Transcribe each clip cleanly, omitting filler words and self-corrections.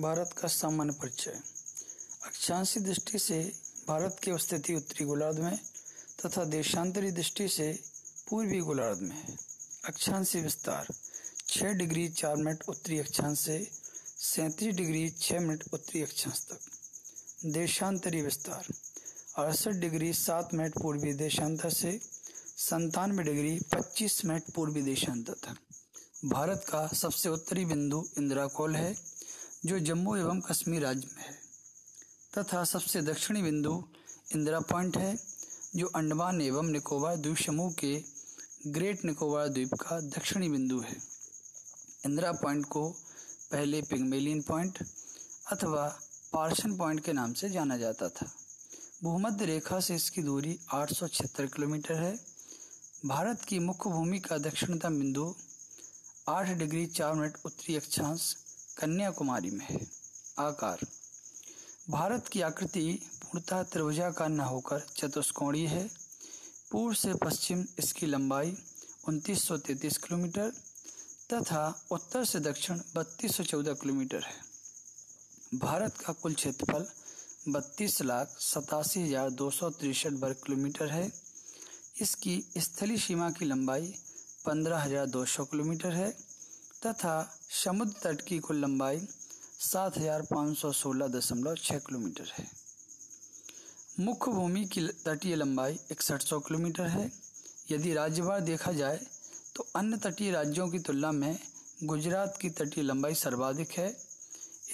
भारत का सामान्य परिचय। अक्षांशीय दृष्टि से भारत की स्थिति उत्तरी गोलार्ध में तथा देशांतरी दृष्टि से पूर्वी गोलार्ध में है। अक्षांशीय विस्तार 6 डिग्री 4 मिनट उत्तरी अक्षांश से 37 डिग्री 6 मिनट उत्तरी अक्षांश तक। देशांतरी विस्तार 68 डिग्री 7 मिनट पूर्वी देशांतर से 97 डिग्री 25 मिनट पूर्वी देशांतर तक। भारत का सबसे उत्तरी बिंदु इंदिराकोल है जो जम्मू एवं कश्मीर राज्य में है तथा सबसे दक्षिणी बिंदु इंदिरा पॉइंट है जो अंडमान एवं निकोबार द्वीप समूह के ग्रेट निकोबार द्वीप का दक्षिणी बिंदु है। इंदिरा पॉइंट को पहले पिग्मेलियन पॉइंट अथवा पार्सन पॉइंट के नाम से जाना जाता था। भूमध्य रेखा से इसकी दूरी 876 किलोमीटर है। भारत की मुख्य भूमि का दक्षिणतम बिंदु 8 डिग्री 4 मिनट उत्तरी अक्षांश कन्याकुमारी में है। आकार भारत की आकृति पूर्णतः त्रिभुजाकार न होकर चतुष्कोणीय है। पूर्व से पश्चिम इसकी लंबाई 2933 किलोमीटर तथा उत्तर से दक्षिण 3214 किलोमीटर है। भारत का कुल क्षेत्रफल 32,87,263 वर्ग किलोमीटर है। इसकी स्थलीय सीमा की लंबाई 15,200 किलोमीटर है तथा समुद्र तट की कुल लंबाई 7,516.6 किलोमीटर है। मुख्य भूमि की तटीय लंबाई 6100 किलोमीटर है। यदि राज्यवार देखा जाए तो अन्य तटीय राज्यों की तुलना में गुजरात की तटीय लंबाई सर्वाधिक है।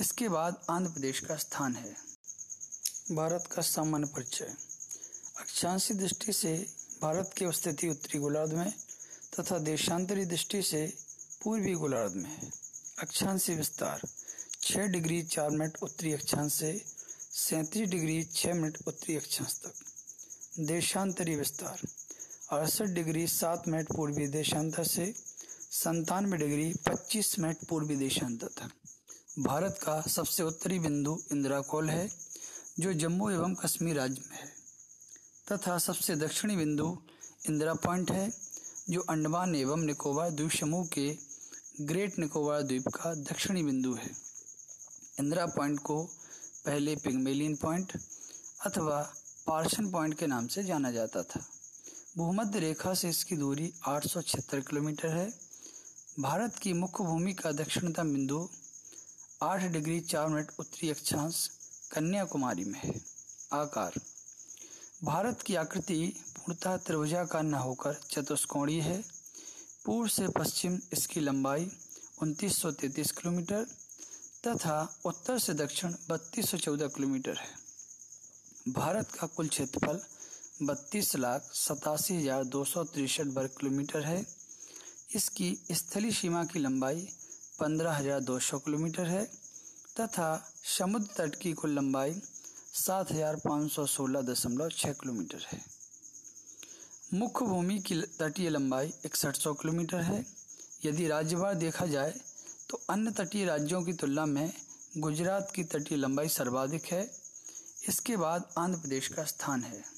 इसके बाद आंध्र प्रदेश का स्थान है। भारत का सामान्य परिचय। अक्षांशीय दृष्टि से भारत की स्थिति उत्तरी गोलार्ध में तथा देशांतरी दृष्टि से पूर्वी गोलार्ध में है। अक्षांशीय विस्तार 6 डिग्री 4 मिनट उत्तरी अक्षांश से 37 डिग्री 6 मिनट उत्तरी अक्षांश तक। देशांतरी विस्तार 68 डिग्री 7 मिनट पूर्वी देशांतर से 97 डिग्री 25 मिनट पूर्वी देशांतर तक। भारत का सबसे उत्तरी बिंदु इंदिराकोल है जो जम्मू एवं कश्मीर राज्य में है तथा सबसे दक्षिणी बिंदु इंदिरा पॉइंट है जो अंडमान एवं निकोबार द्वीप समूह के ग्रेट निकोबार द्वीप का दक्षिणी बिंदु है। इंदिरा पॉइंट को पहले पिग्मेलियन पॉइंट अथवा पार्सन पॉइंट के नाम से जाना जाता था। भूमध्य रेखा से इसकी दूरी 876 किलोमीटर है। भारत की मुख्य भूमि का दक्षिणतम बिंदु 8 डिग्री 4 मिनट उत्तरी अक्षांश कन्याकुमारी में है। आकार भारत की आकृति पूर्णतः त्रिभुजाकार न होकर चतुष्कोणीय है। पूर्व से पश्चिम इसकी लंबाई 2933 किलोमीटर तथा उत्तर से दक्षिण 3214 किलोमीटर है। भारत का कुल क्षेत्रफल 32,87,263 वर्ग किलोमीटर है। इसकी स्थलीय सीमा की लंबाई 15,200 किलोमीटर है तथा समुद्र तट की कुल लंबाई 7,516.6 किलोमीटर है। मुख्य भूमि की तटीय लंबाई 6100 किलोमीटर है। यदि राज्यवार देखा जाए तो अन्य तटीय राज्यों की तुलना में गुजरात की तटीय लंबाई सर्वाधिक है। इसके बाद आंध्र प्रदेश का स्थान है।